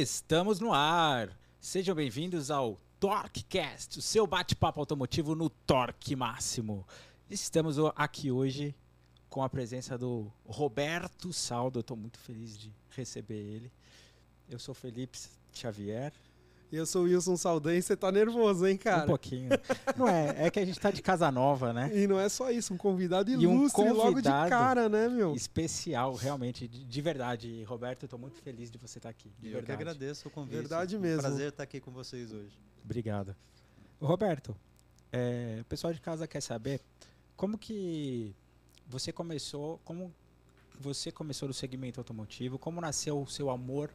Estamos no ar! Sejam bem-vindos ao TorqueCast, o seu bate-papo automotivo no Torque Máximo. Estamos aqui hoje com a presença do Roberto Saldo. Eu estou muito feliz de receber ele. Eu sou Felipe Xavier. E eu sou o Wilson Saldem, e você tá nervoso, hein, cara? Um pouquinho. Não é, é que a gente tá de casa nova, né? E não é só isso, um convidado ilustre e um logo de cara, né, meu? Especial, realmente, de verdade. Roberto, eu tô muito feliz de você estar aqui. De verdade. Eu que agradeço o convite. Verdade mesmo. É um prazer estar aqui com vocês hoje. Obrigado. Roberto, o pessoal de casa quer saber como que você começou, no segmento automotivo, como nasceu o seu amor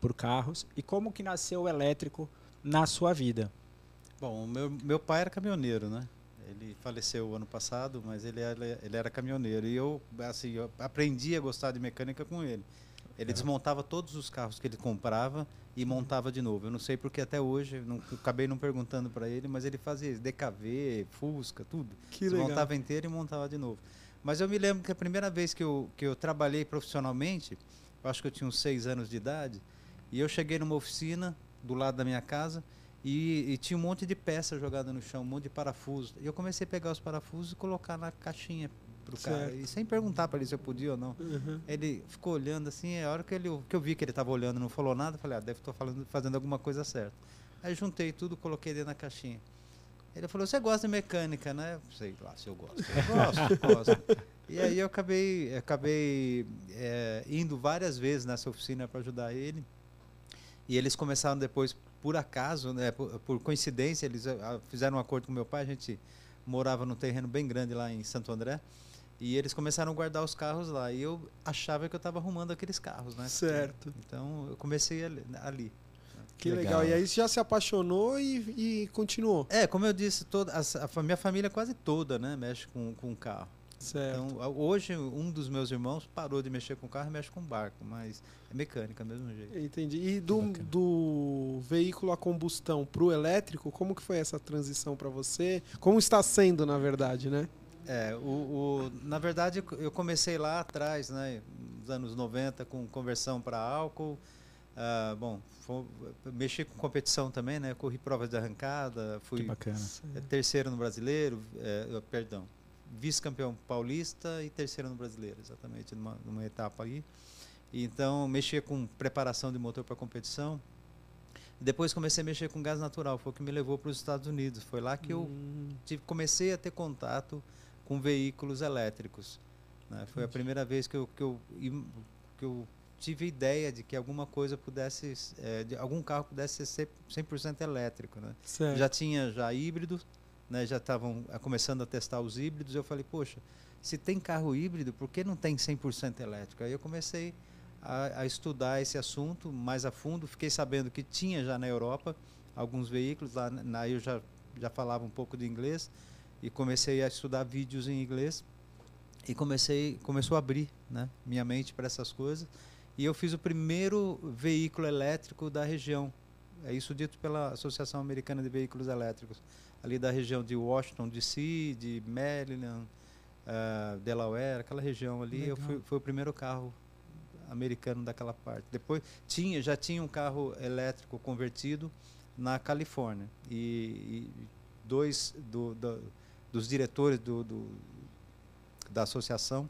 por carros e como que nasceu o elétrico na sua vida? Bom, meu pai era caminhoneiro, né? Ele faleceu ano passado, mas ele era caminhoneiro e eu aprendi a gostar de mecânica com ele. Ele desmontava todos os carros que ele comprava e montava de novo. Eu não sei porque até hoje, eu acabei não perguntando para ele, mas ele fazia isso, DKV, Fusca, tudo. Que legal. Desmontava inteiro e montava de novo. Mas eu me lembro que a primeira vez que eu trabalhei profissionalmente, eu acho que eu tinha uns 6 anos de idade. E eu cheguei numa oficina do lado da minha casa e tinha um monte de peça jogada no chão, um monte de parafuso. E eu comecei a pegar os parafusos e colocar na caixinha pro cara. E sem perguntar para ele se eu podia ou não. Uhum. Ele ficou olhando assim, a hora que eu vi que ele estava olhando e não falou nada, eu falei, deve estar fazendo alguma coisa certa. Aí juntei tudo, coloquei dentro da caixinha. Ele falou, você gosta de mecânica, né? Sei lá se eu gosto. Eu gosto. E aí eu acabei indo várias vezes nessa oficina para ajudar ele. E eles começaram depois, por acaso, né, por coincidência, eles fizeram um acordo com meu pai, a gente morava num terreno bem grande lá em Santo André, e eles começaram a guardar os carros lá, e eu achava que eu estava arrumando aqueles carros, né? Certo. Então, eu comecei ali. Que legal. E aí você já se apaixonou e continuou? Como eu disse, a minha família quase toda, né, mexe com carro. Certo. Então, hoje, um dos meus irmãos parou de mexer com carro e mexe com barco, mas é mecânica, do mesmo jeito. Entendi. E do veículo a combustão para o elétrico, como que foi essa transição para você? Como está sendo, na verdade, né? Na verdade, eu comecei lá atrás, né, nos anos 90, com conversão para álcool. Mexi com competição também, né? Corri provas de arrancada, fui terceiro no brasileiro, vice-campeão paulista e terceiro no brasileiro, exatamente, numa etapa aí. Então, mexia com preparação de motor para competição. Depois comecei a mexer com gás natural, foi o que me levou para os Estados Unidos. Foi lá que eu comecei a ter contato com veículos elétricos, né? Foi a primeira vez que eu tive ideia de que alguma coisa pudesse, algum carro pudesse ser 100% elétrico, né? Já tinha híbrido, né, já estavam começando a testar os híbridos. Eu falei, poxa, se tem carro híbrido, por que não tem 100% elétrico? Aí eu comecei a estudar esse assunto mais a fundo. Fiquei sabendo que tinha já na Europa alguns veículos. Lá eu já falava um pouco de inglês e comecei a estudar vídeos em inglês. E começou a abrir, né, minha mente para essas coisas. E eu fiz o primeiro veículo elétrico da região. É isso dito pela Associação Americana de Veículos Elétricos, ali da região de Washington DC, de Maryland, Delaware, aquela região ali. Legal. Foi o primeiro carro americano daquela parte. Depois já tinha um carro elétrico convertido na Califórnia. E dois dos diretores da associação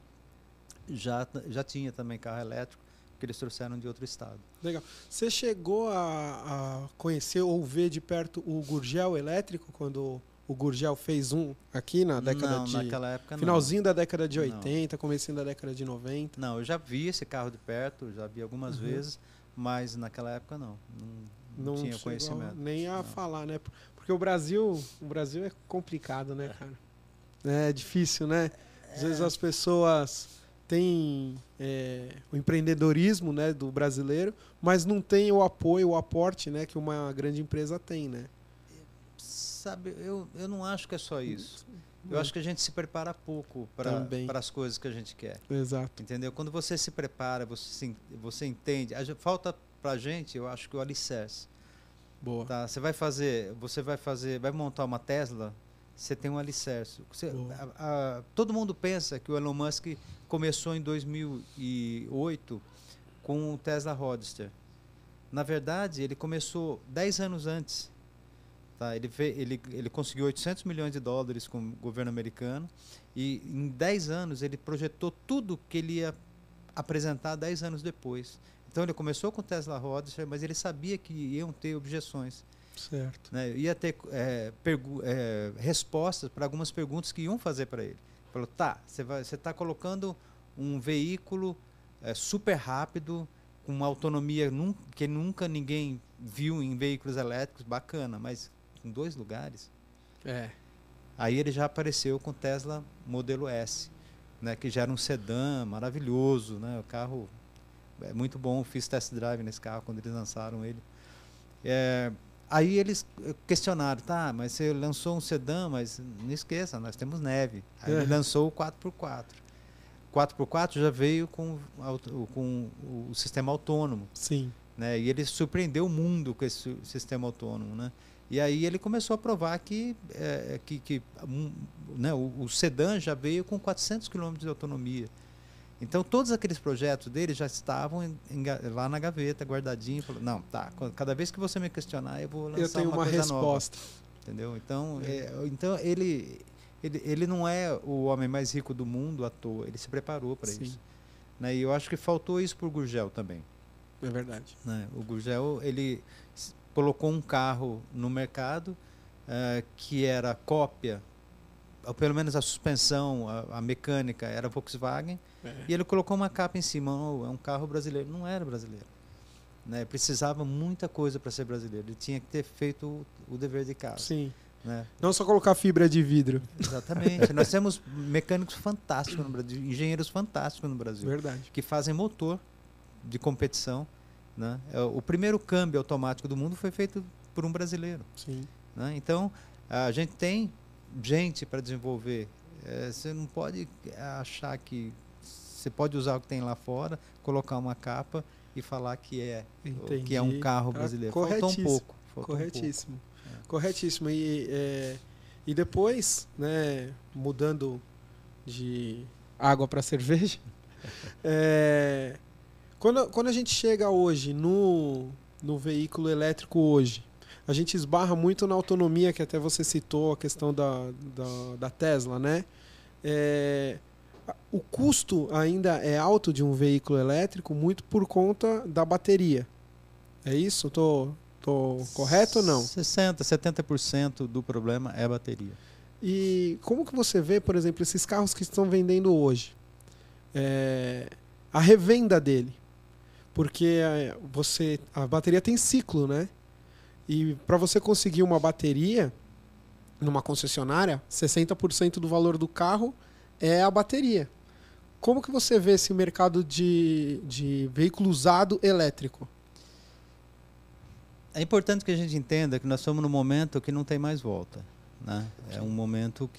já tinha também carro elétrico, que eles trouxeram de outro estado. Legal. Você chegou a conhecer ou ver de perto o Gurgel elétrico, quando o Gurgel fez um aqui na década naquela época, finalzinho da década de 80, comecinho da década de 90? Não, eu já vi esse carro de perto, já vi algumas vezes, mas naquela época não tinha conhecimento. Nem a falar, né? Porque o Brasil é complicado, né, cara? É difícil, né? Às vezes as pessoas tem o empreendedorismo, né, do brasileiro, mas não tem o apoio, o aporte, né, que uma grande empresa tem, né? Sabe, eu não acho que é só isso. Eu acho que a gente se prepara pouco para as coisas que a gente quer. Exato. Entendeu? Quando você se prepara, você entende. Falta para a gente, eu acho que o alicerce. Boa. Tá? Vai montar uma Tesla, você tem um alicerce. Todo mundo pensa que o Elon Musk começou em 2008 com o Tesla Roadster. Na verdade, ele começou 10 anos antes. Tá? Ele conseguiu US$800 milhões com o governo americano e em 10 anos ele projetou tudo que ele ia apresentar 10 anos depois. Então ele começou com o Tesla Roadster, mas ele sabia que iam ter objeções. Certo. Né? Ia ter respostas para algumas perguntas que iam fazer para ele. Falou, tá, você está colocando um veículo super rápido, com uma autonomia que nunca ninguém viu em veículos elétricos, bacana, mas em 2 lugares. É. Aí ele já apareceu com o Tesla Modelo S, né, que já era um sedã maravilhoso, né, o carro é muito bom, eu fiz test drive nesse carro quando eles lançaram ele. Aí eles questionaram, tá, mas você lançou um sedã, mas não esqueça, nós temos neve. Aí ele lançou o 4x4. 4x4 já veio com o sistema autônomo. Sim. Né? E ele surpreendeu o mundo com esse sistema autônomo. Né? E aí ele começou a provar que o sedã já veio com 400 km de autonomia. Então, todos aqueles projetos dele já estavam lá na gaveta, guardadinho. Falou, não, tá, cada vez que você me questionar, eu vou lançar uma coisa nova. Eu tenho uma resposta. Nova, entendeu? Então, então ele não é o homem mais rico do mundo à toa. Ele se preparou para isso. Né? E eu acho que faltou isso para o Gurgel também. É verdade. Né? O Gurgel, ele colocou um carro no mercado que era cópia, ou pelo menos a suspensão, a mecânica era Volkswagen, e ele colocou uma capa em cima, é um carro brasileiro. Não era brasileiro. Né? Precisava muita coisa para ser brasileiro. Ele tinha que ter feito o dever de casa. Sim. Né? Não só colocar fibra de vidro. Exatamente. Nós temos mecânicos fantásticos no Brasil, engenheiros fantásticos no Brasil. Verdade. Que fazem motor de competição. Né? O primeiro câmbio automático do mundo foi feito por um brasileiro. Sim. Né? Então, a gente tem gente para desenvolver. Você não pode achar que você pode usar o que tem lá fora, colocar uma capa e falar que é um carro brasileiro. Faltou um pouco. Corretíssimo. Corretíssimo. E depois, né, mudando de água para cerveja, quando a gente chega hoje no veículo elétrico hoje, a gente esbarra muito na autonomia, que até você citou, a questão da Tesla, né? O custo ainda é alto de um veículo elétrico, muito por conta da bateria. É isso? Tô correto ou não? 60%, 70% do problema é a bateria. E como que você vê, por exemplo, esses carros que estão vendendo hoje? A revenda dele. Porque a bateria tem ciclo, né? E para você conseguir uma bateria numa concessionária, 60% do valor do carro é a bateria. Como que você vê esse mercado de veículo usado elétrico? É importante que a gente entenda que nós estamos num momento que não tem mais volta. Né? É um momento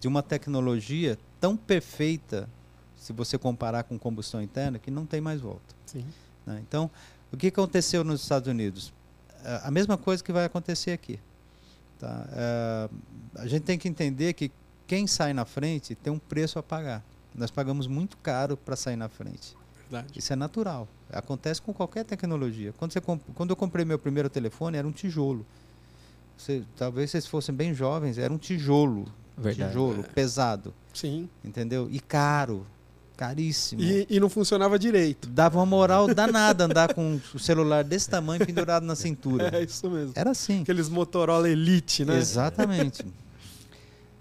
de uma tecnologia tão perfeita, se você comparar com combustão interna, que não tem mais volta. Sim. Né? Então, o que aconteceu nos Estados Unidos? A mesma coisa que vai acontecer aqui. Tá? A gente tem que entender que quem sai na frente tem um preço a pagar. Nós pagamos muito caro para sair na frente. Verdade. Isso é natural. Acontece com qualquer tecnologia. Quando eu comprei meu primeiro telefone, era um tijolo. Talvez vocês fossem bem jovens, era um tijolo. Verdade. Tijolo pesado. Sim. Entendeu? E caro. Caríssimo. E não funcionava direito. Dava uma moral danada andar com o celular desse tamanho pendurado na cintura. É isso mesmo. Era assim. Aqueles Motorola Elite, né? Exatamente.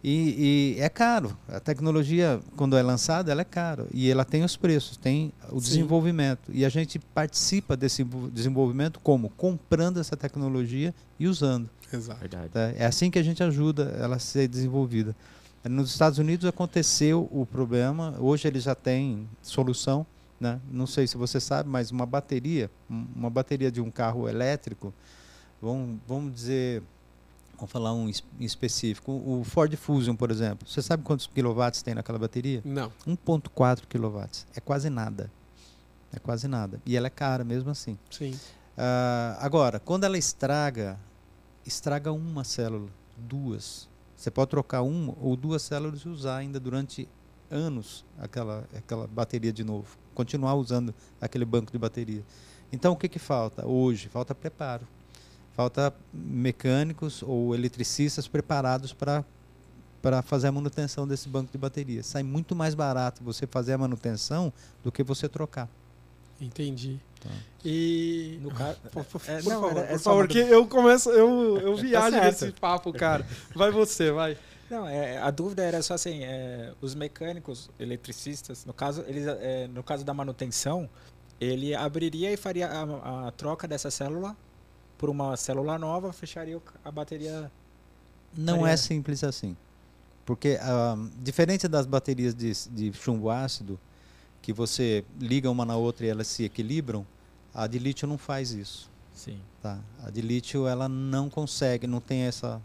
E é caro. A tecnologia, quando é lançada, ela é cara. E ela tem os preços, tem o desenvolvimento. E a gente participa desse desenvolvimento como? Comprando essa tecnologia e usando. Exato. Verdade. É assim que a gente ajuda ela a ser desenvolvida. Nos Estados Unidos aconteceu o problema, hoje ele já tem solução, né? Não sei se você sabe, mas uma bateria de um carro elétrico, vamos falar um em específico, o Ford Fusion, por exemplo, você sabe quantos quilowatts tem naquela bateria? Não. 1,4 quilowatts, é quase nada, e ela é cara mesmo assim. Sim. Agora, quando ela estraga uma célula, duas. Você pode trocar uma ou duas células e usar ainda durante anos aquela bateria de novo. Continuar usando aquele banco de bateria. Então, o que que falta hoje? Falta preparo. Falta mecânicos ou eletricistas preparados para fazer a manutenção desse banco de bateria. Sai muito mais barato você fazer a manutenção do que você trocar. Entendi. Tá. E no caso, por favor, que eu começo, eu viajo nesse papo, cara. Vai você, vai. Não, a dúvida era só assim, os mecânicos, eletricistas, no caso, eles, no caso da manutenção, ele abriria e faria a troca dessa célula por uma célula nova, fecharia a bateria. Não é simples assim, porque diferente das baterias de chumbo ácido, que você liga uma na outra e elas se equilibram, a de lítio não faz isso. Sim. Tá? A de lítio ela não consegue, não tem essa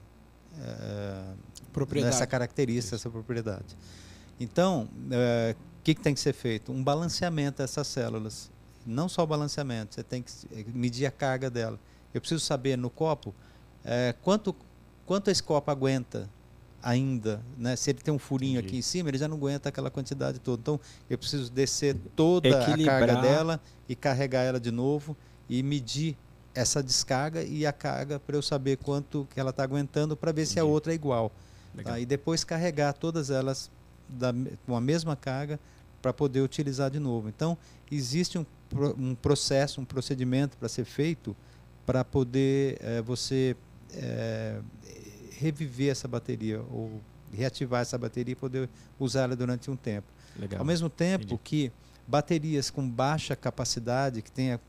propriedade, essa característica, essa propriedade. Então, o que tem que ser feito? Um balanceamento dessas células. Não só o balanceamento, você tem que medir a carga dela. Eu preciso saber no copo quanto esse copo aguenta ainda, né? Se ele tem um furinho aqui em cima, ele já não aguenta aquela quantidade toda. Então, eu preciso descer toda a carga dela e carregar ela de novo e medir essa descarga e a carga para eu saber quanto que ela está aguentando para ver se a outra é igual. Tá? E depois carregar todas elas com a mesma carga para poder utilizar de novo. Então, existe um processo, um procedimento para ser feito para poder você... reviver essa bateria ou reativar essa bateria e poder usá-la durante um tempo. Legal. Ao mesmo tempo que baterias com baixa capacidade, que tenha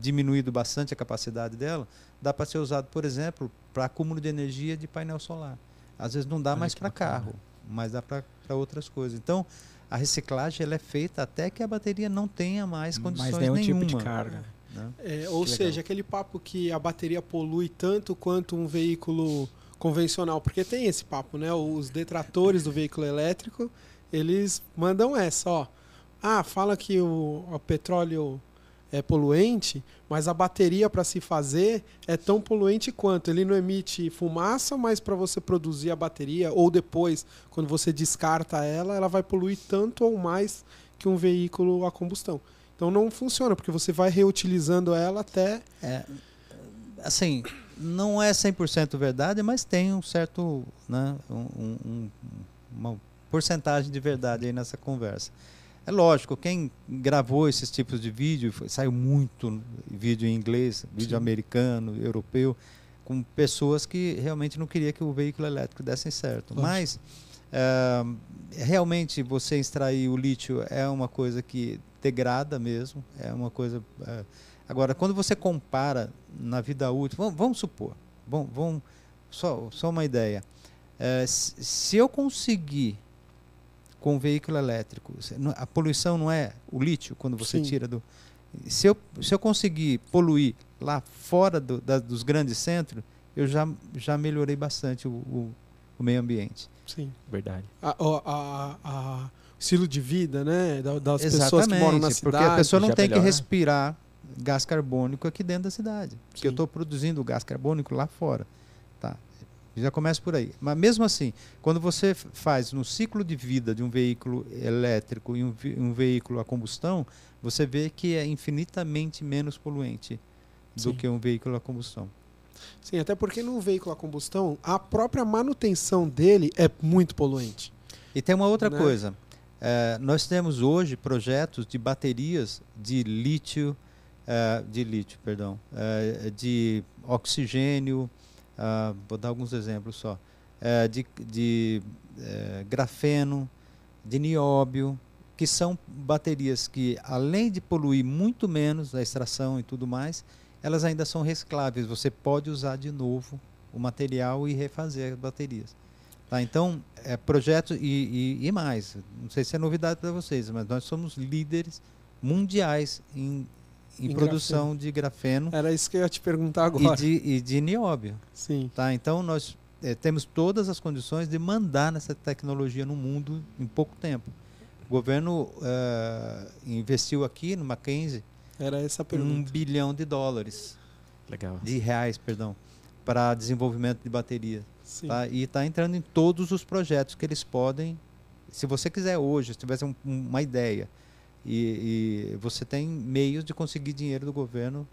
diminuído bastante a capacidade dela, dá para ser usado, por exemplo, para acúmulo de energia de painel solar. Às vezes não dá mais para carro, mas dá para outras coisas. Então, a reciclagem ela é feita até que a bateria não tenha mais condições nenhuma. Tipo de carga. Né? Ou seja, aquele papo que a bateria polui tanto quanto um veículo... convencional, porque tem esse papo, né? Os detratores do veículo elétrico, eles mandam essa, ó. Ah, fala que o petróleo é poluente, mas a bateria para se fazer é tão poluente quanto. Ele não emite fumaça, mas para você produzir a bateria, ou depois, quando você descarta ela, ela vai poluir tanto ou mais que um veículo a combustão. Então não funciona, porque você vai reutilizando ela até... assim... Não é 100% verdade, mas tem um certo, né, uma porcentagem de verdade aí nessa conversa. É lógico, quem gravou esses tipos de vídeo, saiu muito vídeo em inglês, vídeo americano, europeu, com pessoas que realmente não queriam que o veículo elétrico desse certo. Lógico. Mas, realmente, você extrair o lítio é uma coisa que degrada mesmo, é uma coisa... Agora, quando você compara na vida útil, vamos supor, só uma ideia, se eu conseguir com o veículo elétrico, a poluição não é o lítio, quando você tira do... Se eu conseguir poluir lá fora dos grandes centros, eu já melhorei bastante o meio ambiente. Sim, verdade. O estilo de vida, né, das pessoas que moram na cidade. Porque a pessoa não tem que respirar gás carbônico aqui dentro da cidade, porque eu estou produzindo gás carbônico lá fora, tá? Já começa por aí. Mas mesmo assim, quando você faz no ciclo de vida de um veículo elétrico e um veículo a combustão, você vê que é infinitamente menos poluente do que um veículo a combustão. Sim, até porque no veículo a combustão a própria manutenção dele é muito poluente. E tem uma outra coisa, nós temos hoje projetos de baterias de lítio, de oxigênio, vou dar alguns exemplos só, grafeno, de nióbio, que são baterias que, além de poluir muito menos a extração e tudo mais, elas ainda são recicláveis. Você pode usar de novo o material e refazer as baterias. Tá, então, projetos e mais, não sei se é novidade para vocês, mas nós somos líderes mundiais em produção grafeno. De grafeno. Era isso que eu ia te perguntar agora. E de nióbio. Sim. Tá? Então, nós temos todas as condições de mandar nessa tecnologia no mundo em pouco tempo. O governo investiu aqui no Mackenzie $1 bilhão Legal. De reais, perdão, para desenvolvimento de bateria. Sim. Tá? E está entrando em todos os projetos que eles podem. Se você quiser hoje, se tivesse uma ideia E você tem meios de conseguir dinheiro do governo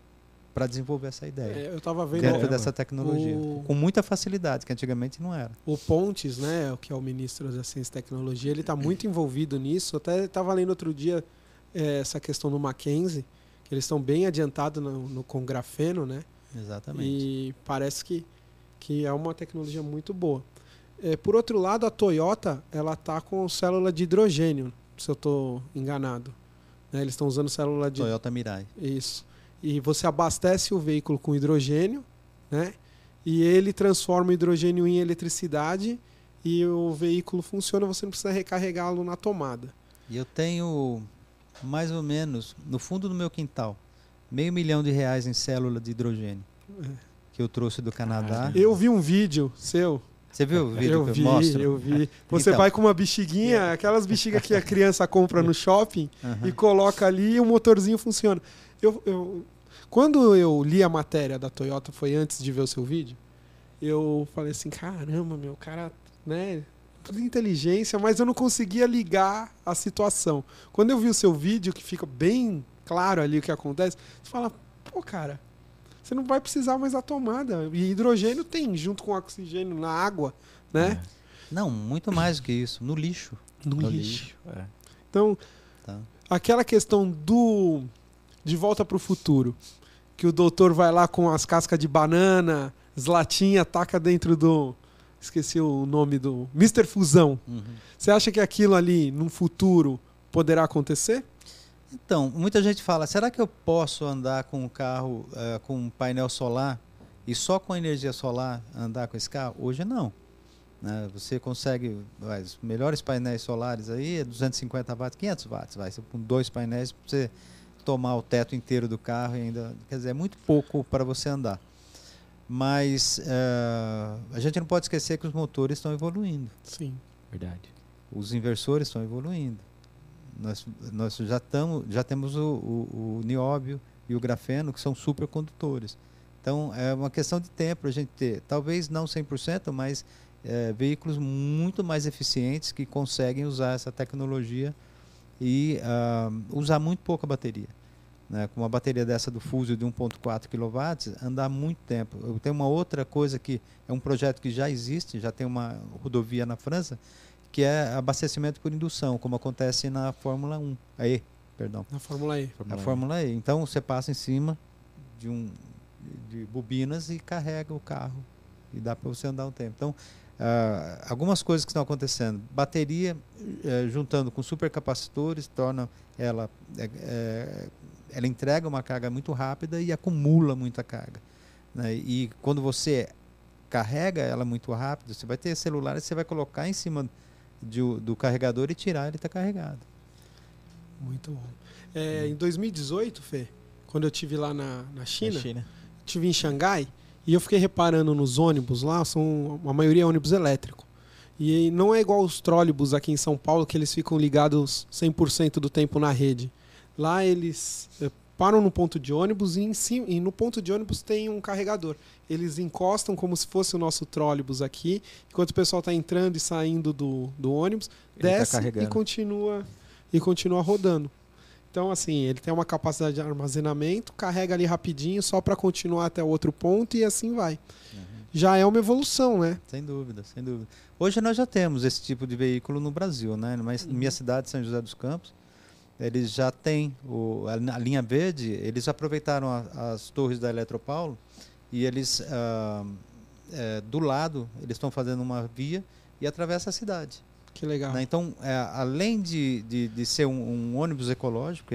para desenvolver essa ideia. Eu estava vendo dentro dessa tecnologia, com muita facilidade, que antigamente não era. O Pontes, né, que é o ministro da Ciência e Tecnologia, ele está muito envolvido nisso. Até estava lendo outro dia essa questão do Mackenzie, que eles estão bem adiantados com grafeno, né? Exatamente. E parece que é uma tecnologia muito boa. Por outro lado, a Toyota ela está com célula de hidrogênio, se eu estou enganado. Né? Eles estão usando célula de... Toyota Mirai. Isso. E você abastece o veículo com hidrogênio, né? E ele transforma o hidrogênio em eletricidade e o veículo funciona, você não precisa recarregá-lo na tomada. E eu tenho, mais ou menos, no fundo do meu quintal, R$500 mil em célula de hidrogênio, que eu trouxe do Canadá. Eu vi um vídeo seu... Você viu o vídeo que eu mostro? Eu vi. Você então vai com uma bexiguinha, aquelas bexigas que a criança compra no shopping, e coloca ali e o motorzinho funciona. Quando eu li a matéria da Toyota, foi antes de ver o seu vídeo, eu falei assim, caramba, meu, o cara, né, tudo inteligência, mas eu não conseguia ligar a situação. Quando eu vi o seu vídeo, que fica bem claro ali o que acontece, você fala, pô, cara, você não vai precisar mais da tomada. E hidrogênio tem, junto com oxigênio na água, né? É. Não, muito mais do que isso. No lixo. No lixo. É. Então, tá. Aquela questão do De Volta para o Futuro, que o doutor vai lá com as cascas de banana, as latinhas, taca dentro do... Esqueci o nome do... Mr. Fusão. Uhum. Você acha que aquilo ali, no futuro, poderá acontecer? Então, muita gente fala, será que eu posso andar com um carro com um painel solar e só com energia solar andar com esse carro? Hoje não. Né? Você consegue os melhores painéis solares aí, 250 watts, 500 watts, com 2 painéis para você tomar o teto inteiro do carro e ainda, quer dizer, é muito pouco para você andar. Mas a gente não pode esquecer que os motores estão evoluindo. Sim, verdade. Os inversores estão evoluindo. Nós já temos o nióbio e o grafeno, que são supercondutores. Então, é uma questão de tempo a gente ter, talvez não 100%, mas veículos muito mais eficientes que conseguem usar essa tecnologia e usar muito pouca bateria. Né? Com uma bateria dessa do Fuso de 1,4 kW, andar muito tempo. Eu tenho uma outra coisa que é um projeto que já existe, já tem uma rodovia na França, que é abastecimento por indução, como acontece na Fórmula E. Então você passa em cima de bobinas e carrega o carro e dá para você andar um tempo. Então, algumas coisas que estão acontecendo. Bateria juntando com supercapacitores torna ela entrega uma carga muito rápida e acumula muita carga, né? E quando você carrega ela muito rápido, você vai ter celular e você vai colocar em cima do carregador e tirar, ele está carregado. Muito bom. Em 2018, Fê, quando eu estive lá na China, estive em Xangai e eu fiquei reparando nos ônibus lá, a maioria é ônibus elétrico. E não é igual os trólebus aqui em São Paulo, que eles ficam ligados 100% do tempo na rede. Lá eles param no ponto de ônibus e no ponto de ônibus tem um carregador. Eles encostam como se fosse o nosso trólebus aqui, enquanto o pessoal está entrando e saindo do ônibus, ele desce e continua rodando. Então, assim, ele tem uma capacidade de armazenamento, carrega ali rapidinho só para continuar até outro ponto e assim vai. Uhum. Já é uma evolução, né? Sem dúvida, sem dúvida. Hoje nós já temos esse tipo de veículo no Brasil, né? Mas na minha cidade, São José dos Campos, eles já têm a linha verde, eles aproveitaram as torres da Eletropaulo e eles, do lado, eles estão fazendo uma via e atravessa a cidade. Que legal. Né? Então, além de ser um ônibus ecológico,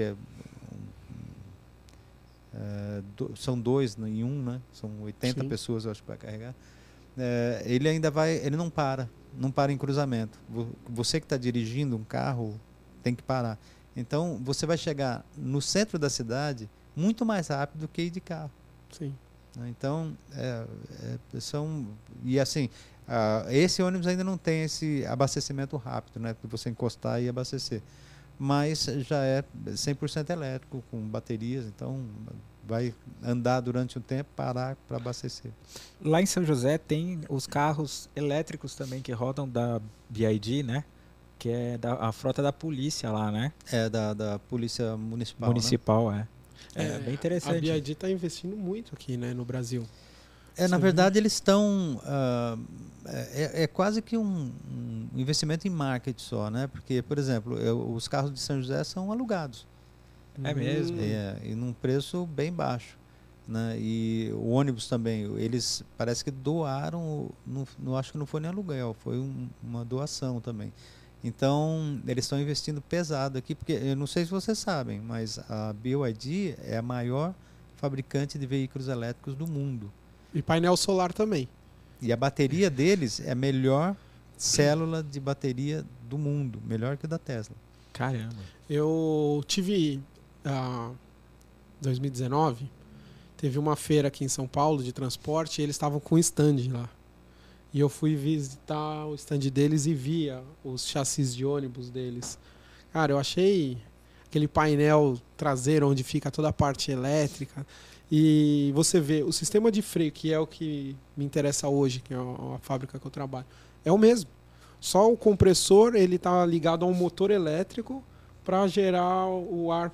são 2 em 1, né? São 80 Sim. pessoas, eu acho, para carregar. Ele ainda vai, ele não para em cruzamento. Você que está dirigindo um carro tem que parar. Então, você vai chegar no centro da cidade muito mais rápido que ir de carro. Sim. Então, e assim, esse ônibus ainda não tem esse abastecimento rápido, né? Para você encostar e abastecer. Mas já é 100% elétrico, com baterias, então vai andar durante um tempo, parar para abastecer. Lá em São José tem os carros elétricos também que rodam da BYD, né? que é a frota da polícia lá, né? É, da polícia municipal. Municipal, né? É bem interessante. A BYD está investindo muito aqui, né, no Brasil. Na verdade, eles estão... é quase que um investimento em marketing só, né? Porque, por exemplo, os carros de São José são alugados. É mesmo? E num preço bem baixo. Né? E o ônibus também, eles parece que doaram, não acho que não foi nem aluguel, foi uma doação também. Então, eles estão investindo pesado aqui, porque eu não sei se vocês sabem, mas a BYD é a maior fabricante de veículos elétricos do mundo. E painel solar também. E a bateria deles é a melhor célula de bateria do mundo, melhor que a da Tesla. Caramba. Eu tive, 2019, teve uma feira aqui em São Paulo de transporte e eles estavam com um stand lá. E eu fui visitar o stand deles e via os chassis de ônibus deles. Cara, eu achei aquele painel traseiro onde fica toda a parte elétrica. E você vê, o sistema de freio, que é o que me interessa hoje, que é a fábrica que eu trabalho, é o mesmo. Só o compressor, ele está ligado a um motor elétrico para gerar o ar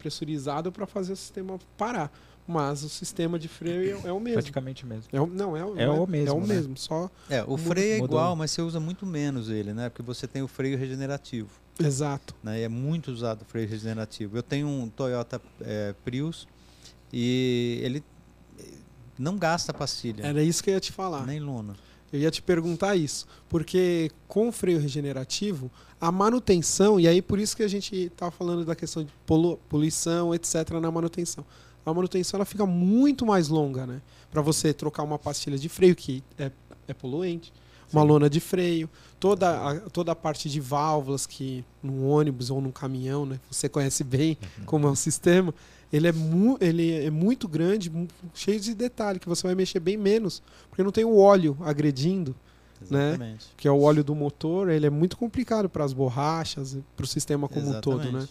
pressurizado para fazer o sistema parar. Mas o sistema de freio é o mesmo. Praticamente mesmo. É o mesmo. É o mesmo, né? Só o freio é igual, mas você usa muito menos ele, né? Porque você tem o freio regenerativo. Exato. Né? E é muito usado o freio regenerativo. Eu tenho um Toyota Prius e ele não gasta pastilha. Era isso que eu ia te falar. Nem lona. Eu ia te perguntar isso. Porque com o freio regenerativo, a manutenção, e aí por isso que a gente está falando da questão de poluição, etc., na manutenção. A manutenção ela fica muito mais longa, né? Para você trocar uma pastilha de freio, que é poluente, uma lona de freio, toda a parte de válvulas que num ônibus ou num caminhão, né? Você conhece bem como é o sistema. Ele é muito grande, cheio de detalhe, que você vai mexer bem menos, porque não tem o óleo agredindo, né? Que é o óleo do motor, ele é muito complicado para as borrachas, para o sistema como um todo, né?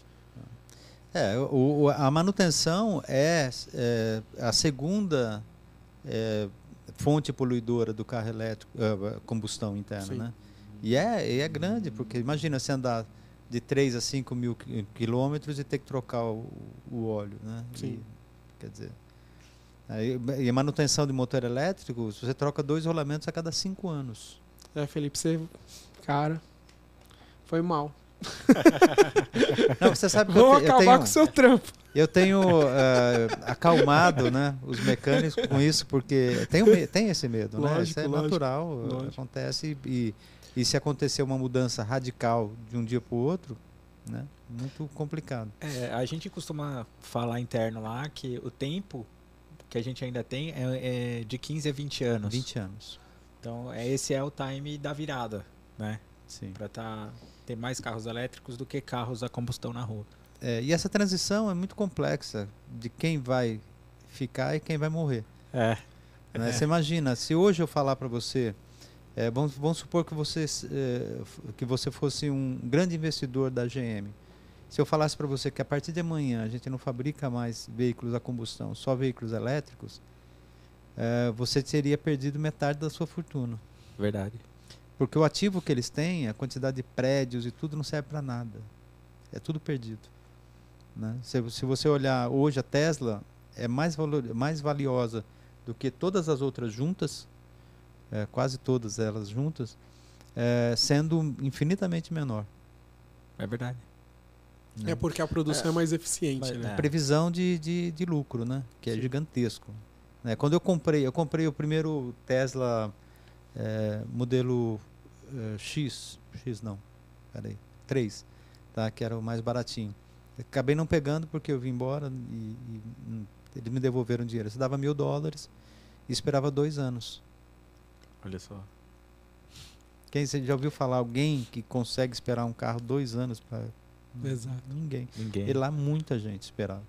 A manutenção é a segunda fonte poluidora do carro elétrico, combustão interna, né? E é grande, porque imagina você andar de 3 a 5 mil quilômetros e ter que trocar o óleo, né? Sim. Quer dizer, e a manutenção de motor elétrico, você troca 2 rolamentos a cada 5 anos. Felipe, você, cara, foi mal. Não, você sabe que eu tenho com o seu trampo. Eu tenho acalmado, né, os mecânicos com isso, porque tem esse medo, lógico, né? Isso é natural, acontece e se acontecer uma mudança radical de um dia para o outro, né, muito complicado. A gente costuma falar interno lá que o tempo que a gente ainda tem é de 15 a 20 anos. 20 anos. Então esse é o time da virada, né? Sim. Para ter mais carros elétricos do que carros a combustão na rua. E essa transição é muito complexa de quem vai ficar e quem vai morrer. Né? Você imagina, se hoje eu falar para você, vamos supor que você fosse um grande investidor da GM. Se eu falasse para você que a partir de amanhã a gente não fabrica mais veículos a combustão, só veículos elétricos, você teria perdido metade da sua fortuna. Verdade. Porque o ativo que eles têm, a quantidade de prédios e tudo, não serve para nada. É tudo perdido. Né? Se você olhar hoje, a Tesla é mais valiosa do que todas as outras juntas, quase todas elas juntas, sendo infinitamente menor. É verdade. Né? É porque a produção é mais eficiente. Né? A previsão de lucro, né? Que é gigantesco. Né? Quando eu comprei o primeiro Tesla... modelo Peraí, 3, tá? Que era o mais baratinho. Acabei não pegando porque eu vim embora e eles me devolveram dinheiro. Você dava $1.000 e esperava 2 anos. Olha só. Você já ouviu falar alguém que consegue esperar um carro 2 anos? Exato. Ninguém. E lá muita gente esperava.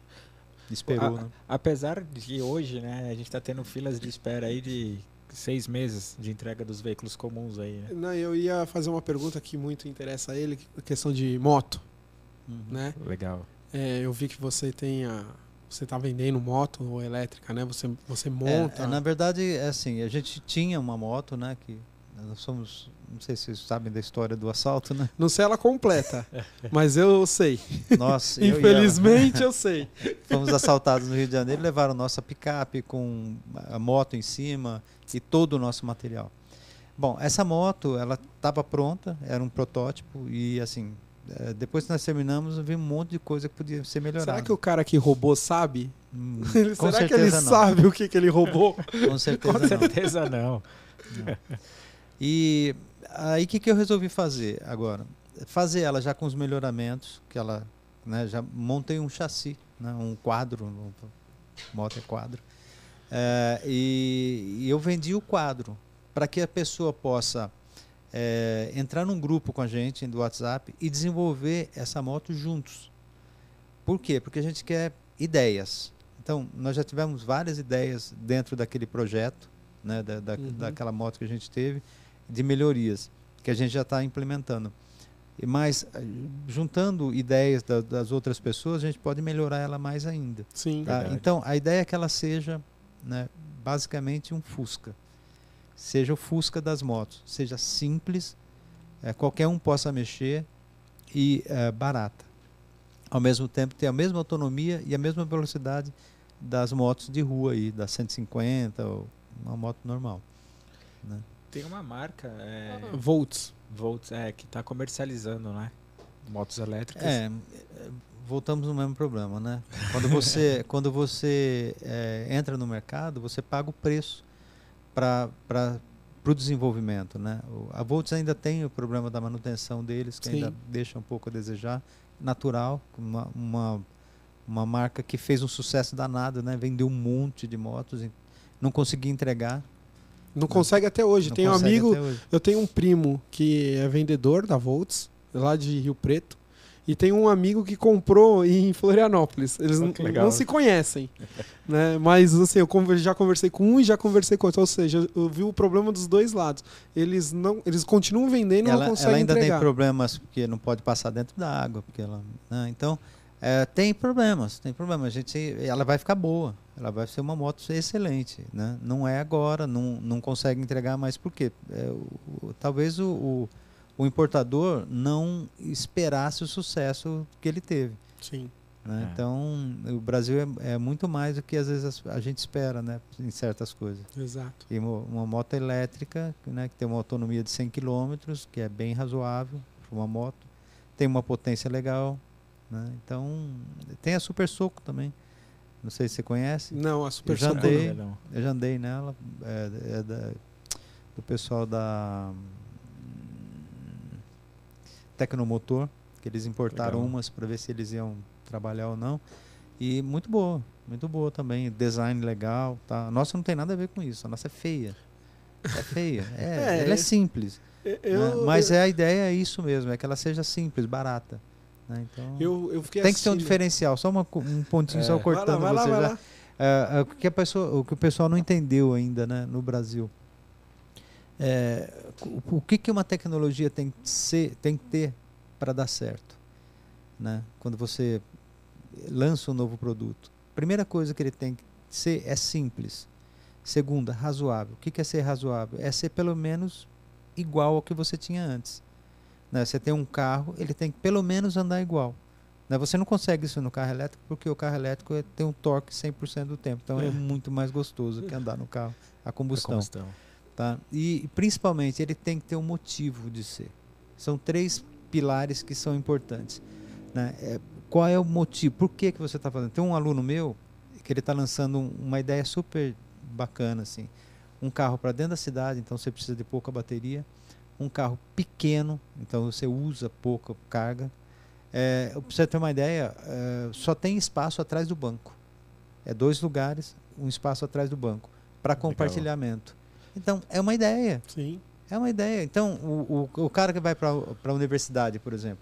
Esperou, né? Apesar de hoje, né, a gente está tendo filas de espera aí de 6 meses de entrega dos veículos comuns aí, né? Não, eu ia fazer uma pergunta que muito interessa a ele, a questão de moto, né? Legal. Eu vi que você está vendendo moto ou elétrica, né? Você monta. Na verdade, assim, a gente tinha uma moto, né? Que Nós somos, não sei se vocês sabem da história do assalto, né? Não sei ela completa, mas eu sei. Nós, infelizmente eu sei. Fomos assaltados no Rio de Janeiro, levaram nossa picape com a moto em cima e todo o nosso material. Bom, essa moto, ela estava pronta, era um protótipo e assim, depois que nós terminamos, eu vi um monte de coisa que podia ser melhorada. Será que o cara que roubou sabe? Será que ele não sabe o que, que ele roubou? Com certeza não. Com certeza não. E aí o que, que eu resolvi fazer agora? Fazer ela já com os melhoramentos, que ela, né, já montei um chassi, né, um quadro, moto é quadro, e eu vendi o quadro para que a pessoa possa entrar num grupo com a gente do WhatsApp e desenvolver essa moto juntos. Por quê? Porque a gente quer ideias. Então, nós já tivemos várias ideias dentro daquele projeto, né, daquela moto que a gente teve, de melhorias, que a gente já está implementando. Mas, juntando ideias das outras pessoas, a gente pode melhorar ela mais ainda. Sim. Tá? Então, a ideia é que ela seja, né, basicamente um Fusca. Seja o Fusca das motos. Seja simples, qualquer um possa mexer e barata. Ao mesmo tempo, tem a mesma autonomia e a mesma velocidade das motos de rua, aí, das 150 ou uma moto normal, né? Tem uma marca, Voltz, que está comercializando, né, motos elétricas. Voltamos no mesmo problema, né? Quando você entra no mercado, você paga o preço para o desenvolvimento, né? A Voltz ainda tem o problema da manutenção deles, que ainda deixa um pouco a desejar. Natural, uma marca que fez um sucesso danado, né? Vendeu um monte de motos e não conseguia entregar. Não consegue até hoje. Tem um amigo, eu tenho um primo que é vendedor da Voltz, lá de Rio Preto, e tem um amigo que comprou em Florianópolis. Eles não se conhecem, né? Mas assim, eu já conversei com um e já conversei com outro. Ou seja, eu vi o problema dos dois lados. Eles continuam vendendo e não conseguem entregar. Ela ainda tem problemas porque não pode passar dentro da água. Porque ela, né? Então, tem problemas. Ela vai ficar boa. Ela vai ser uma moto excelente, né? Não é agora, não consegue entregar mais. Por quê? Talvez o importador não esperasse o sucesso que ele teve. Sim. Né? É. Então, o Brasil é muito mais do que às vezes a gente espera, né, em certas coisas. Exato. E uma moto elétrica, né, que tem uma autonomia de 100 km, que é bem razoável para uma moto, tem uma potência legal, né? Então, tem a Super Soco também. Não sei se você conhece. Não, a Super Soco não. Eu já andei nela, do pessoal da Tecnomotor, que eles importaram. Legal. Umas para ver se eles iam trabalhar ou não. E muito boa também. Design legal, tá? A nossa não tem nada a ver com isso, a nossa é feia. É feia, ela é simples. Mas a ideia é isso mesmo, é que ela seja simples, barata, né? Então, eu fiquei tem que ter um diferencial, só um pontinho, só cortando vai lá, você vai lá, já. O que o pessoal não entendeu ainda, né, no Brasil. O que uma tecnologia tem que ter para dar certo, né? Quando você lança um novo produto, a primeira coisa que ele tem que ser é simples. Segunda, razoável. O que é ser razoável? É ser pelo menos igual ao que você tinha antes, né? Você tem um carro, ele tem que pelo menos andar igual, né? Você não consegue isso no carro elétrico, porque o carro elétrico tem um torque 100% do tempo. Então é muito mais gostoso que andar no carro a combustão. Tá? E principalmente ele tem que ter um motivo de ser. São três pilares que são importantes, né? Qual é o motivo? Por que que você está fazendo? Tem um aluno meu que ele está lançando uma ideia super bacana, assim, um carro para dentro da cidade, então você precisa de pouca bateria, um carro pequeno, então você usa pouca carga. Para você ter uma ideia, só tem espaço atrás do banco. 2 lugares, um espaço atrás do banco para compartilhamento. Então, é uma ideia. Sim. É uma ideia. Então, o cara que vai para a universidade, por exemplo,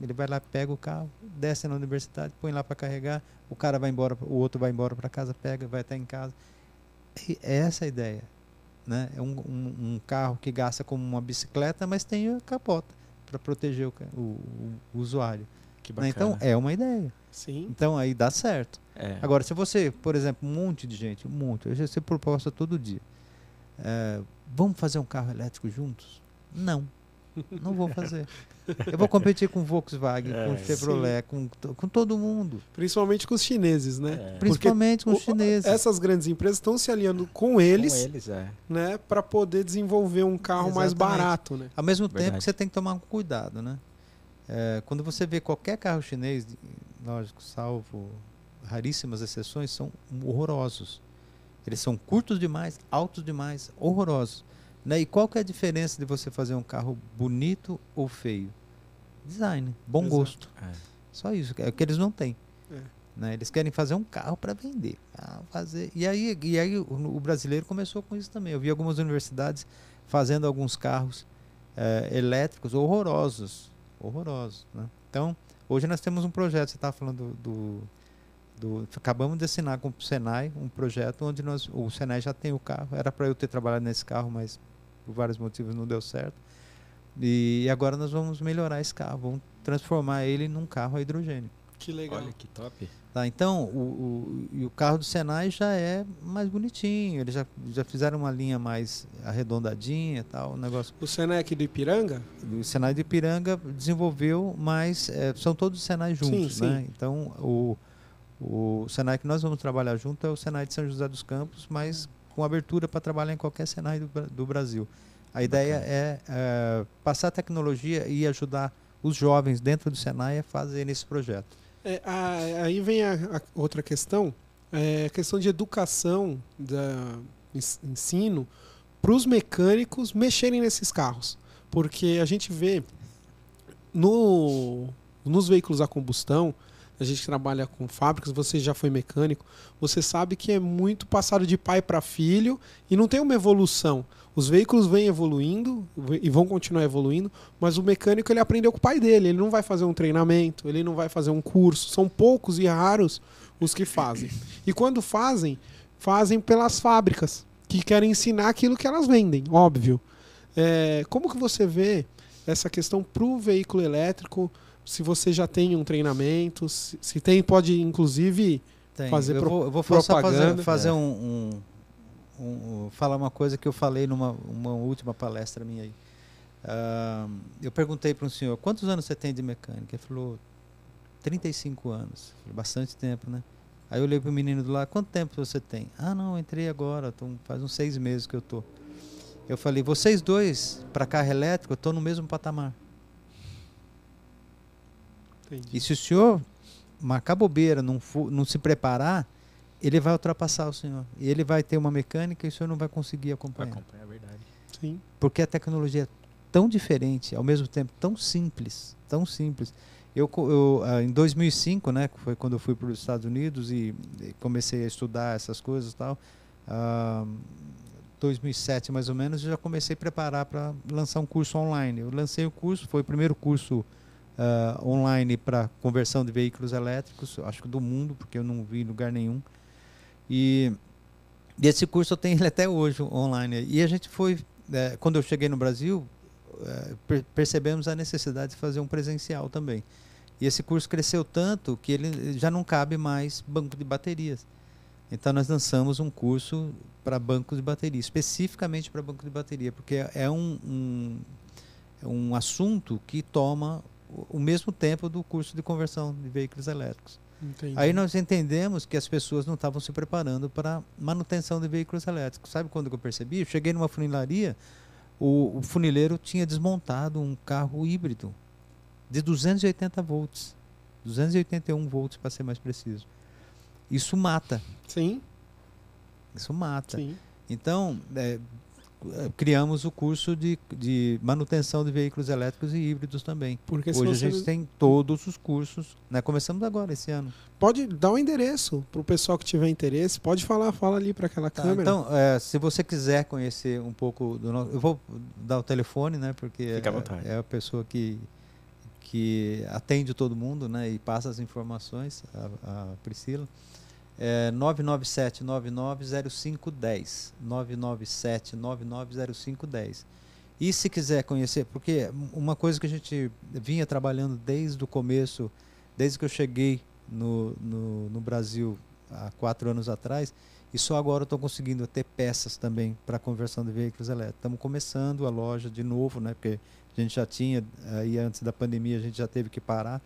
ele vai lá, pega o carro, desce na universidade, põe lá para carregar, o cara vai embora, o outro vai embora para casa, pega, vai até em casa. E é essa a ideia, né? É um carro que gasta como uma bicicleta, mas tem a capota para proteger o usuário. Que bacana. Então, é uma ideia. Sim. Então, aí dá certo. Agora, se você, por exemplo, um monte de gente, eu recebo proposta todo dia. vamos fazer um carro elétrico juntos? Não, não vou fazer. Eu vou competir com Volkswagen, com Chevrolet, com todo mundo. Principalmente com os chineses, né? É. Principalmente porque com os chineses. Essas grandes empresas estão se aliando com eles né, para poder desenvolver um carro mais barato, né? Ao mesmo tempo que você tem que tomar cuidado, né? Quando você vê qualquer carro chinês, lógico, salvo raríssimas exceções, são horrorosos. Eles são curtos demais, altos demais, horrorosos. Né? E qual que é a diferença de você fazer um carro bonito ou feio? Design, bom gosto. É. Só isso, é o que eles não têm. É. Né? Eles querem fazer um carro para vender. E aí o brasileiro começou com isso também. Eu vi algumas universidades fazendo alguns carros elétricos horrorosos. Né? Então, hoje nós temos um projeto, você estava falando acabamos de assinar com o Senai um projeto onde o Senai já tem o carro. Era para eu ter trabalhado nesse carro, mas por vários motivos não deu certo. E agora nós vamos melhorar esse carro, vamos transformar ele num carro a hidrogênio. Que legal. Olha, que top. Tá, então, o carro do Senai já é mais bonitinho. Eles já fizeram uma linha mais arredondadinha e tal. O Senai aqui do Ipiranga? O Senai do Ipiranga desenvolveu, mas são todos os Senais juntos. Sim, né? Sim. Então, o Senai que nós vamos trabalhar junto é o Senai de São José dos Campos, mas com abertura para trabalhar em qualquer Senai do Brasil. A ideia é passar tecnologia e ajudar os jovens dentro do Senai a fazer esse projeto. Aí vem a outra questão, a questão de educação, ensino, para os mecânicos mexerem nesses carros. Porque a gente vê nos veículos a combustão, a gente trabalha com fábricas, você já foi mecânico, você sabe que é muito passado de pai para filho e não tem uma evolução. Os veículos vêm evoluindo e vão continuar evoluindo, mas o mecânico ele aprendeu com o pai dele, ele não vai fazer um treinamento, ele não vai fazer um curso, são poucos e raros os que fazem. E quando fazem pelas fábricas, que querem ensinar aquilo que elas vendem, óbvio. Como que você vê essa questão para o veículo elétrico? Se você já tem um treinamento, se tem, pode inclusive fazer propaganda. Eu vou falar uma coisa que eu falei numa última palestra minha aí. Eu perguntei para um senhor, quantos anos você tem de mecânica? Ele falou, 35 anos. Bastante tempo, né? Aí eu olhei para o menino do lado, quanto tempo você tem? Ah, não, entrei agora, faz uns 6 meses que eu estou. Eu falei, vocês dois, para carro elétrico, eu estou no mesmo patamar. Entendi. E se o senhor marcar bobeira, não se preparar, ele vai ultrapassar o senhor. E ele vai ter uma mecânica e o senhor não vai conseguir acompanhar. Vai acompanhar, é verdade. Sim. Porque a tecnologia é tão diferente, ao mesmo tempo tão simples, tão simples. Eu em 2005, né, foi quando eu fui para os Estados Unidos e comecei a estudar essas coisas e tal, 2007 mais ou menos, eu já comecei a preparar para lançar um curso online. Eu lancei o curso, foi o primeiro curso online para conversão de veículos elétricos, acho que do mundo, porque eu não vi em lugar nenhum. E esse curso eu tenho ele até hoje online. E a gente foi, quando eu cheguei no Brasil, percebemos a necessidade de fazer um presencial também. E esse curso cresceu tanto que ele já não cabe mais banco de baterias. Então nós lançamos um curso para banco de bateria, especificamente para banco de bateria, porque é um assunto que toma o mesmo tempo do curso de conversão de veículos elétricos. Entendi. Aí nós entendemos que as pessoas não estavam se preparando para manutenção de veículos elétricos. Sabe quando que eu percebi? Eu cheguei numa funilaria, o funileiro tinha desmontado um carro híbrido de 280 volts, 281 volts para ser mais preciso. Isso mata. Sim. Isso mata. Sim. Então, criamos o curso de manutenção de veículos elétricos e híbridos também. Porque hoje a gente tem todos os cursos, né? Começamos agora, esse ano. Pode dar um endereço para o pessoal que tiver interesse, pode falar, fala ali para aquela câmera. Então, se você quiser conhecer um pouco do nosso... Eu vou dar o telefone, né? Porque fica à vontade. É a pessoa que atende todo mundo, né? E passa as informações, a Priscila. 997-990510. 997-990510. E se quiser conhecer, porque uma coisa que a gente vinha trabalhando desde o começo, desde que eu cheguei no Brasil há 4 anos atrás, E só agora eu estou conseguindo ter peças também para conversão de veículos elétricos. Estamos começando a loja de novo, né? Porque a gente já tinha, aí antes da pandemia a gente já teve que parar.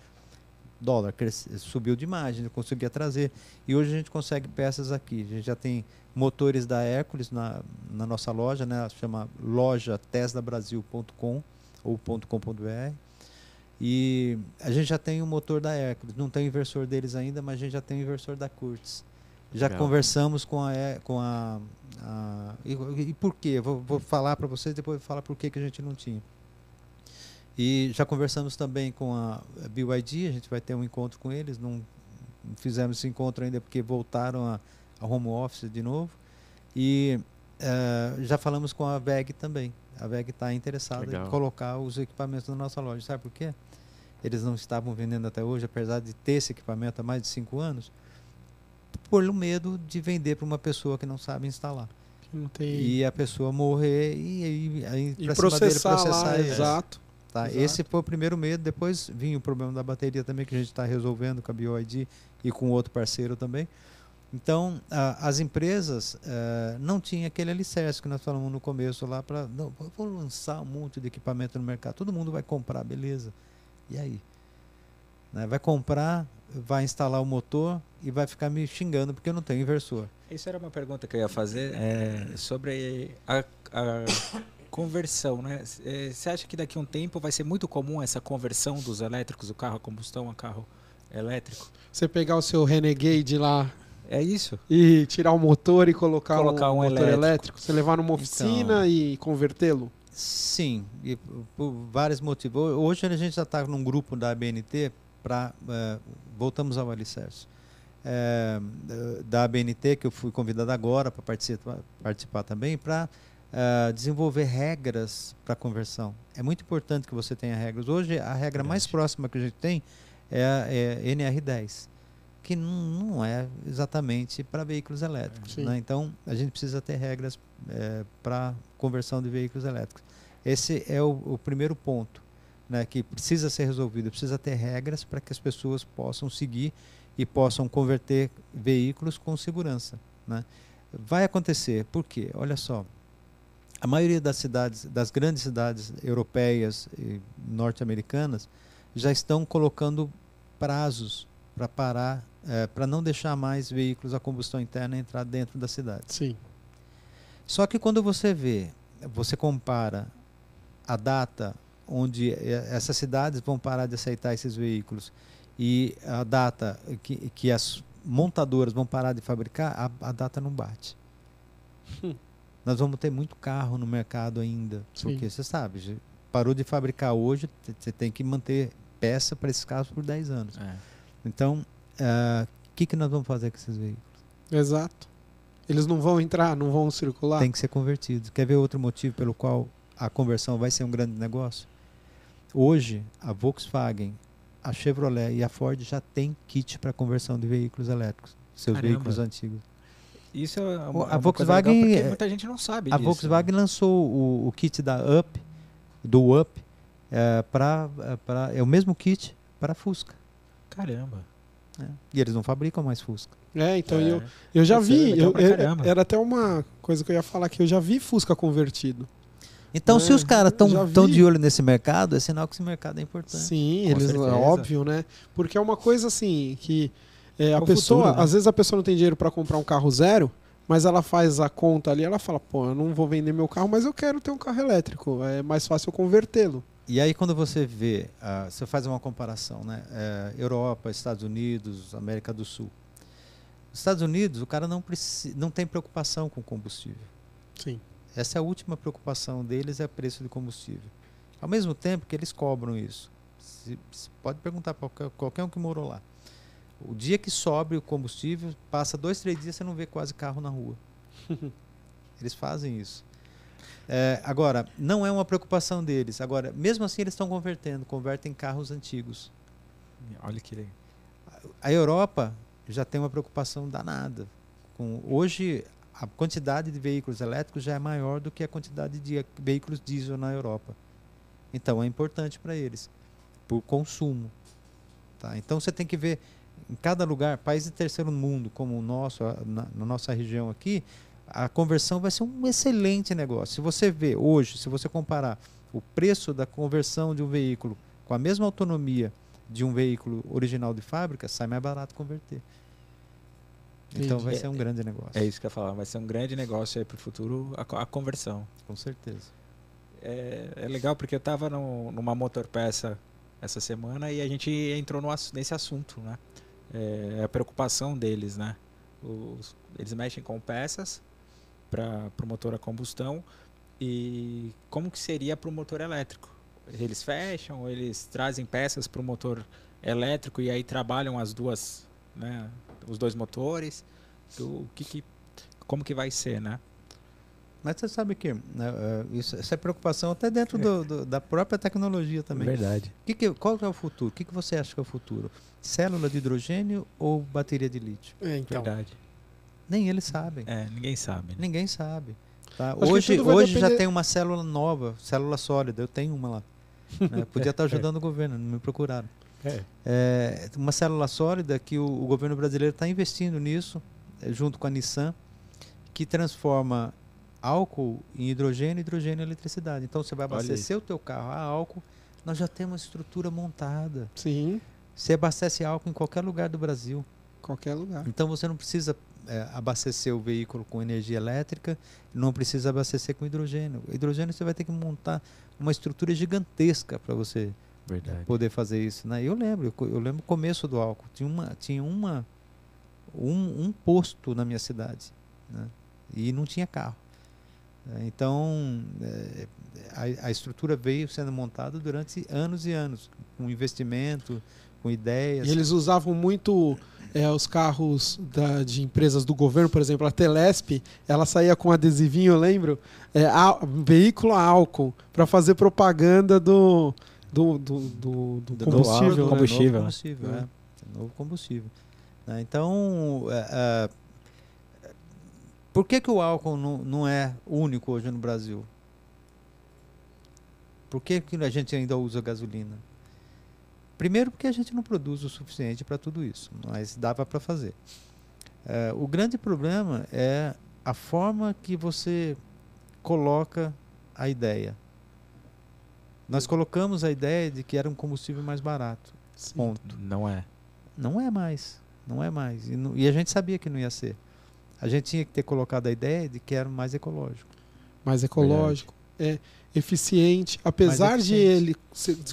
O dólar subiu demais, a gente conseguia trazer. E hoje a gente consegue peças aqui. A gente já tem motores da Hércules na nossa loja, né? Chama loja teslabrasil.com ou .com.br. E a gente já tem o motor da Hércules, não tem o inversor deles ainda, mas a gente já tem o inversor da Curtiss. Já legal. Conversamos com a por quê? Vou falar para vocês, depois vou falar por que a gente não tinha. E já conversamos também com a BYD, a gente vai ter um encontro com eles, não fizemos esse encontro ainda porque voltaram a home office de novo. E já falamos com a WEG também. A WEG está interessada legal. Em colocar os equipamentos na nossa loja. Sabe por quê? Eles não estavam vendendo até hoje, apesar de ter esse equipamento há mais de 5 anos, por medo de vender para uma pessoa que não sabe instalar. Não tem... E a pessoa morrer e processar lá, exato. Tá? Exato. Esse foi o primeiro medo. Depois vinha o problema da bateria também, que a gente está resolvendo com a BYD e com outro parceiro também. Então, as empresas não tinham aquele alicerce que nós falamos no começo lá para... Vou lançar um monte de equipamento no mercado, todo mundo vai comprar, beleza. E aí? Né? Vai comprar, vai instalar o motor e vai ficar me xingando porque eu não tenho inversor. Isso era uma pergunta que eu ia fazer sobre a conversão, né? Você acha que daqui a um tempo vai ser muito comum essa conversão dos elétricos, do carro a combustão a carro elétrico? Você pegar o seu Renegade lá... É isso? E tirar o motor e colocar um motor elétrico. Você levar numa oficina então, e convertê-lo? Sim, e por vários motivos. Hoje a gente já está num grupo da ABNT, voltamos ao alicerce, da ABNT, que eu fui convidado agora para participar também, para desenvolver regras para conversão. É muito importante que você tenha regras. Hoje a regra mais próxima que a gente tem é NR10. Que não é exatamente para veículos elétricos. Né? Então, a gente precisa ter regras para conversão de veículos elétricos. Esse é o primeiro ponto, né, que precisa ser resolvido. Precisa ter regras para que as pessoas possam seguir e possam converter veículos com segurança. Né? Vai acontecer. Por quê? Olha só. A maioria das cidades, das grandes cidades europeias e norte-americanas, já estão colocando prazos para parar, para não deixar mais veículos a combustão interna entrar dentro da cidade. Sim. Só que quando você compara a data onde essas cidades vão parar de aceitar esses veículos e a data que as montadoras vão parar de fabricar, a data não bate. Nós vamos ter muito carro no mercado ainda, sim, porque você sabe, parou de fabricar hoje, você tem que manter peça para esses carros por 10 anos. É. Então, o que nós vamos fazer com esses veículos? Exato. Eles não vão entrar, não vão circular? Tem que ser convertido. Quer ver outro motivo pelo qual a conversão vai ser um grande negócio? Hoje, a Volkswagen, a Chevrolet e a Ford já têm kit para conversão de veículos elétricos, seus veículos antigos. Isso é uma Volkswagen, coisa legal, porque muita gente não sabe disso. A Volkswagen lançou o kit da Up, do Up, é o mesmo kit para a Fusca. Caramba. É. E eles não fabricam mais Fusca. Então eu já vi, era até uma coisa que eu ia falar que eu já vi Fusca convertido. Então se os caras estão de olho nesse mercado, é sinal que esse mercado é importante. Sim, é óbvio, né? Porque é uma coisa assim, que a pessoa, futuro, né? Às vezes a pessoa não tem dinheiro para comprar um carro zero, mas ela faz a conta ali, ela fala, pô, eu não vou vender meu carro, mas eu quero ter um carro elétrico, é mais fácil eu convertê-lo. E aí quando você vê, você faz uma comparação, né? Europa, Estados Unidos, América do Sul. Nos Estados Unidos, o cara não tem preocupação com combustível. Sim. Essa é a última preocupação deles, é o preço do combustível. Ao mesmo tempo que eles cobram isso. Você pode perguntar para qualquer um que morou lá. O dia que sobe o combustível, passa 2, 3 dias, você não vê quase carro na rua. Eles fazem isso. Agora, não é uma preocupação deles. Agora, mesmo assim, eles estão convertem carros antigos. Olha que legal. A Europa já tem uma preocupação danada. Hoje, a quantidade de veículos elétricos já é maior do que a quantidade de veículos diesel na Europa. Então, é importante para eles, por consumo. Tá? Então, você tem que ver em cada lugar, país de terceiro mundo, como o nosso, na nossa região aqui, a conversão vai ser um excelente negócio. Se você vê hoje, se você comparar o preço da conversão de um veículo com a mesma autonomia de um veículo original de fábrica, sai mais barato converter. Então vai ser um grande negócio. É isso que eu ia falar, vai ser um grande negócio aí para o futuro, a conversão. Com certeza. É legal porque eu estava numa motorpeça essa semana e a gente entrou nesse assunto, né? É a preocupação deles, né? Eles mexem com peças para o motor a combustão, e como que seria para o motor elétrico? Eles fecham, eles trazem peças para o motor elétrico e aí trabalham as duas, né? Os dois motores, como que vai ser, né? Mas você sabe que essa preocupação até dentro da própria tecnologia também. Verdade. Qual é o futuro? O que você acha que é o futuro? Célula de hidrogênio ou bateria de lítio? Então. Verdade. Nem eles sabem. Ninguém sabe. Né? Ninguém sabe. Tá? Hoje já tem uma célula nova, célula sólida. Eu tenho uma lá. Né? Podia estar ajudando o governo, não me procuraram. É uma célula sólida que o governo brasileiro está investindo nisso, junto com a Nissan, que transforma álcool em hidrogênio, hidrogênio em eletricidade. Então você vai abastecer o teu carro a álcool, nós já temos uma estrutura montada. Sim. Você abastece álcool em qualquer lugar do Brasil. Qualquer lugar. Então você não precisa abastecer o veículo com energia elétrica, não precisa abastecer com hidrogênio. Hidrogênio você vai ter que montar uma estrutura gigantesca para você poder fazer isso, né? Eu lembro o começo do álcool. Tinha um posto na minha cidade, né? E não tinha carro. Então, a estrutura veio sendo montada durante anos e anos, com investimento, com ideias. E eles usavam muito os carros de empresas do governo, por exemplo, a Telesp, ela saía com um adesivinho, eu lembro, veículo a álcool, para fazer propaganda do combustível. Novo combustível. Então... Por que o álcool não é único hoje no Brasil? Por que a gente ainda usa gasolina? Primeiro porque a gente não produz o suficiente para tudo isso, mas dava para fazer. O grande problema é a forma que você coloca a ideia. Nós colocamos a ideia de que era um combustível mais barato. Sim. Ponto. Não é. Não é mais. Não é mais. E a gente sabia que não ia ser. A gente tinha que ter colocado a ideia de que era mais ecológico. Mais ecológico, eficiente. Apesar de ele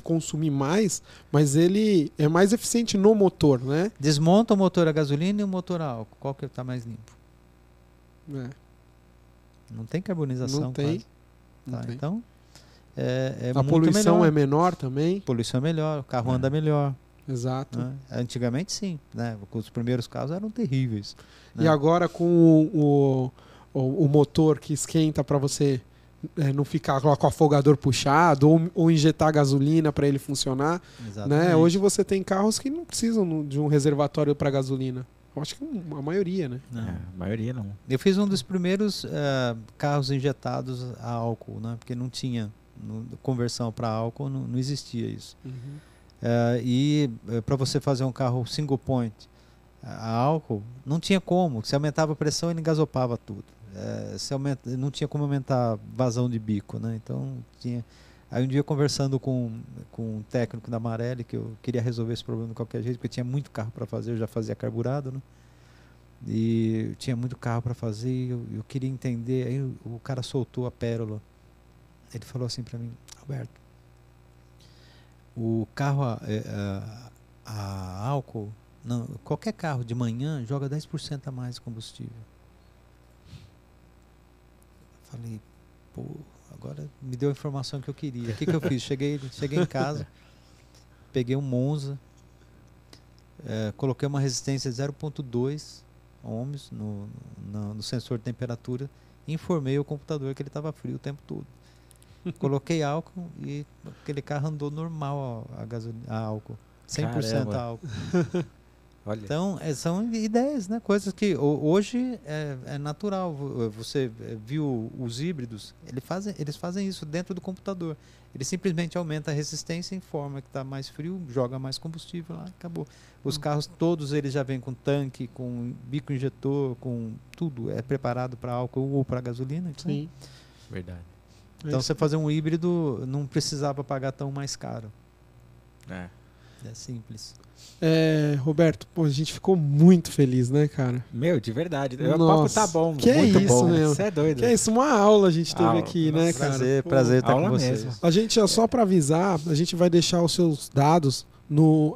consumir mais, mas ele é mais eficiente no motor, né? Desmonta o motor a gasolina e o motor a álcool. Qual que está mais limpo? Não tem carbonização. Não tem. Não tem. Então, a muito poluição melhor. É menor também. A poluição é melhor, o carro anda melhor. Exato. Né? Antigamente sim, né? Os primeiros carros eram terríveis. Né? E agora com o motor que esquenta para você não ficar com o afogador puxado ou injetar gasolina para ele funcionar. Né? Hoje você tem carros que não precisam de um reservatório para gasolina. Eu acho que a maioria, né? Não, a maioria não. Eu fiz um dos primeiros carros injetados a álcool, né? Porque não tinha conversão para álcool, não existia isso. Uhum. E para você fazer um carro single point a álcool, não tinha como. Se aumentava a pressão, ele engasopava tudo. Não tinha como aumentar a vazão de bico, né? Então tinha. Aí um dia, conversando com um técnico da Marelli, que eu queria resolver esse problema de qualquer jeito, porque eu tinha muito carro para fazer, eu já fazia carburado, né? E eu tinha muito carro para fazer, eu queria entender. Aí o cara soltou a pérola. Ele falou assim para mim: Alberto, o carro a álcool, não, qualquer carro de manhã joga 10% a mais de combustível. Falei, pô, agora me deu a informação que eu queria. O que eu fiz? Cheguei em casa, peguei um Monza, coloquei uma resistência de 0,2 ohms no sensor de temperatura, informei o computador que ele estava frio o tempo todo. Coloquei álcool e aquele carro andou normal a álcool. 100% a álcool. Olha. Então, são ideias, né? Coisas que hoje é natural. Você viu os híbridos, eles fazem isso dentro do computador. Ele simplesmente aumenta a resistência, informa que está mais frio, joga mais combustível lá, acabou. Os carros todos eles já vêm com tanque, com bico injetor, com tudo. É preparado para álcool ou para gasolina. Então. Sim, verdade. Então você fazer um híbrido não precisava pagar tão mais caro. É. É simples. É, Roberto, pô, a gente ficou muito feliz, né, cara? Meu, de verdade. O papo tá bom. Que muito é isso, bom. Meu. Você é doido. Que é isso, uma aula a gente teve aqui, nossa, né, cara? Prazer estar com vocês. Mesmo. A gente, só para avisar, a gente vai deixar os seus dados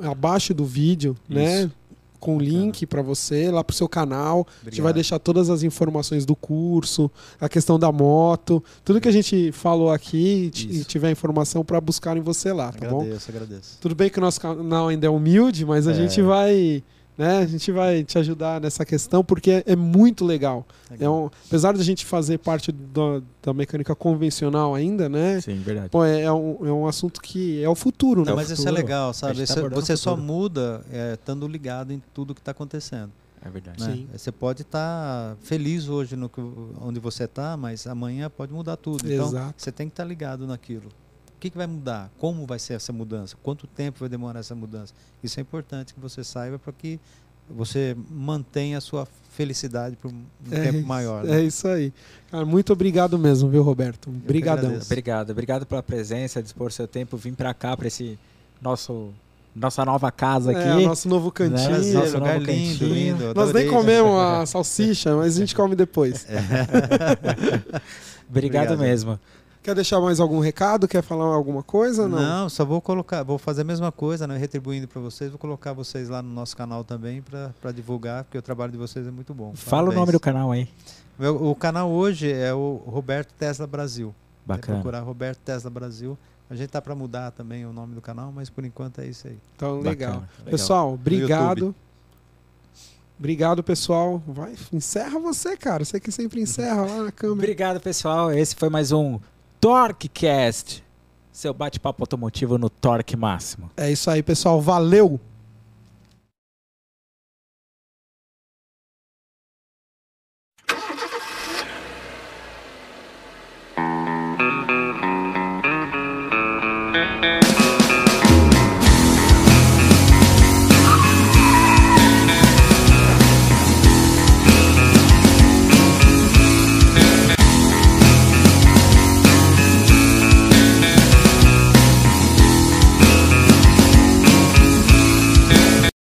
abaixo do vídeo, isso, né? Com o link para você, lá pro seu canal. Obrigado. A gente vai deixar todas as informações do curso, a questão da moto, tudo que a gente falou aqui e tiver informação para buscar em você lá, tá bom? Agradeço. Tudo bem que o nosso canal ainda é humilde, mas a gente vai, né? A gente vai te ajudar nessa questão porque é muito legal. Apesar de a gente fazer parte da mecânica convencional ainda, né? Sim, verdade. Pô, é um assunto que é o futuro, né? Mas isso é legal, sabe? Você só muda estando ligado em tudo que está acontecendo. É verdade. Né? Sim. Você pode estar feliz hoje onde você está, mas amanhã pode mudar tudo. Então, exato, você tem que estar ligado naquilo. O que vai mudar? Como vai ser essa mudança? Quanto tempo vai demorar essa mudança? Isso é importante que você saiba para que você mantém a sua felicidade por um tempo maior. Né? É isso aí. Cara, muito obrigado mesmo, viu, Roberto? Obrigadão. Obrigado pela presença, dispor seu tempo, vir para cá, para esse nossa nova casa aqui. É, nosso novo cantinho. Né? Nosso lugar novo lindo, cantinho. Lindo. Nós nem comemos a salsicha, mas a gente come depois. Obrigado mesmo. Quer deixar mais algum recado? Quer falar alguma coisa? Não, só vou fazer a mesma coisa, né? Retribuindo para vocês, vou colocar vocês lá no nosso canal também para divulgar, porque o trabalho de vocês é muito bom. Fala o nome do canal aí. O canal hoje é o Roberto Tesla Brasil. Bacana. Procurar Roberto Tesla Brasil. A gente tá para mudar também o nome do canal, mas por enquanto é isso aí. Então, legal. Pessoal, obrigado. Obrigado, pessoal. Vai, encerra você, cara. Você que sempre encerra lá na câmera. Obrigado, pessoal. Esse foi mais um TorqueCast, seu bate-papo automotivo no Torque Máximo. É isso aí, pessoal. Valeu!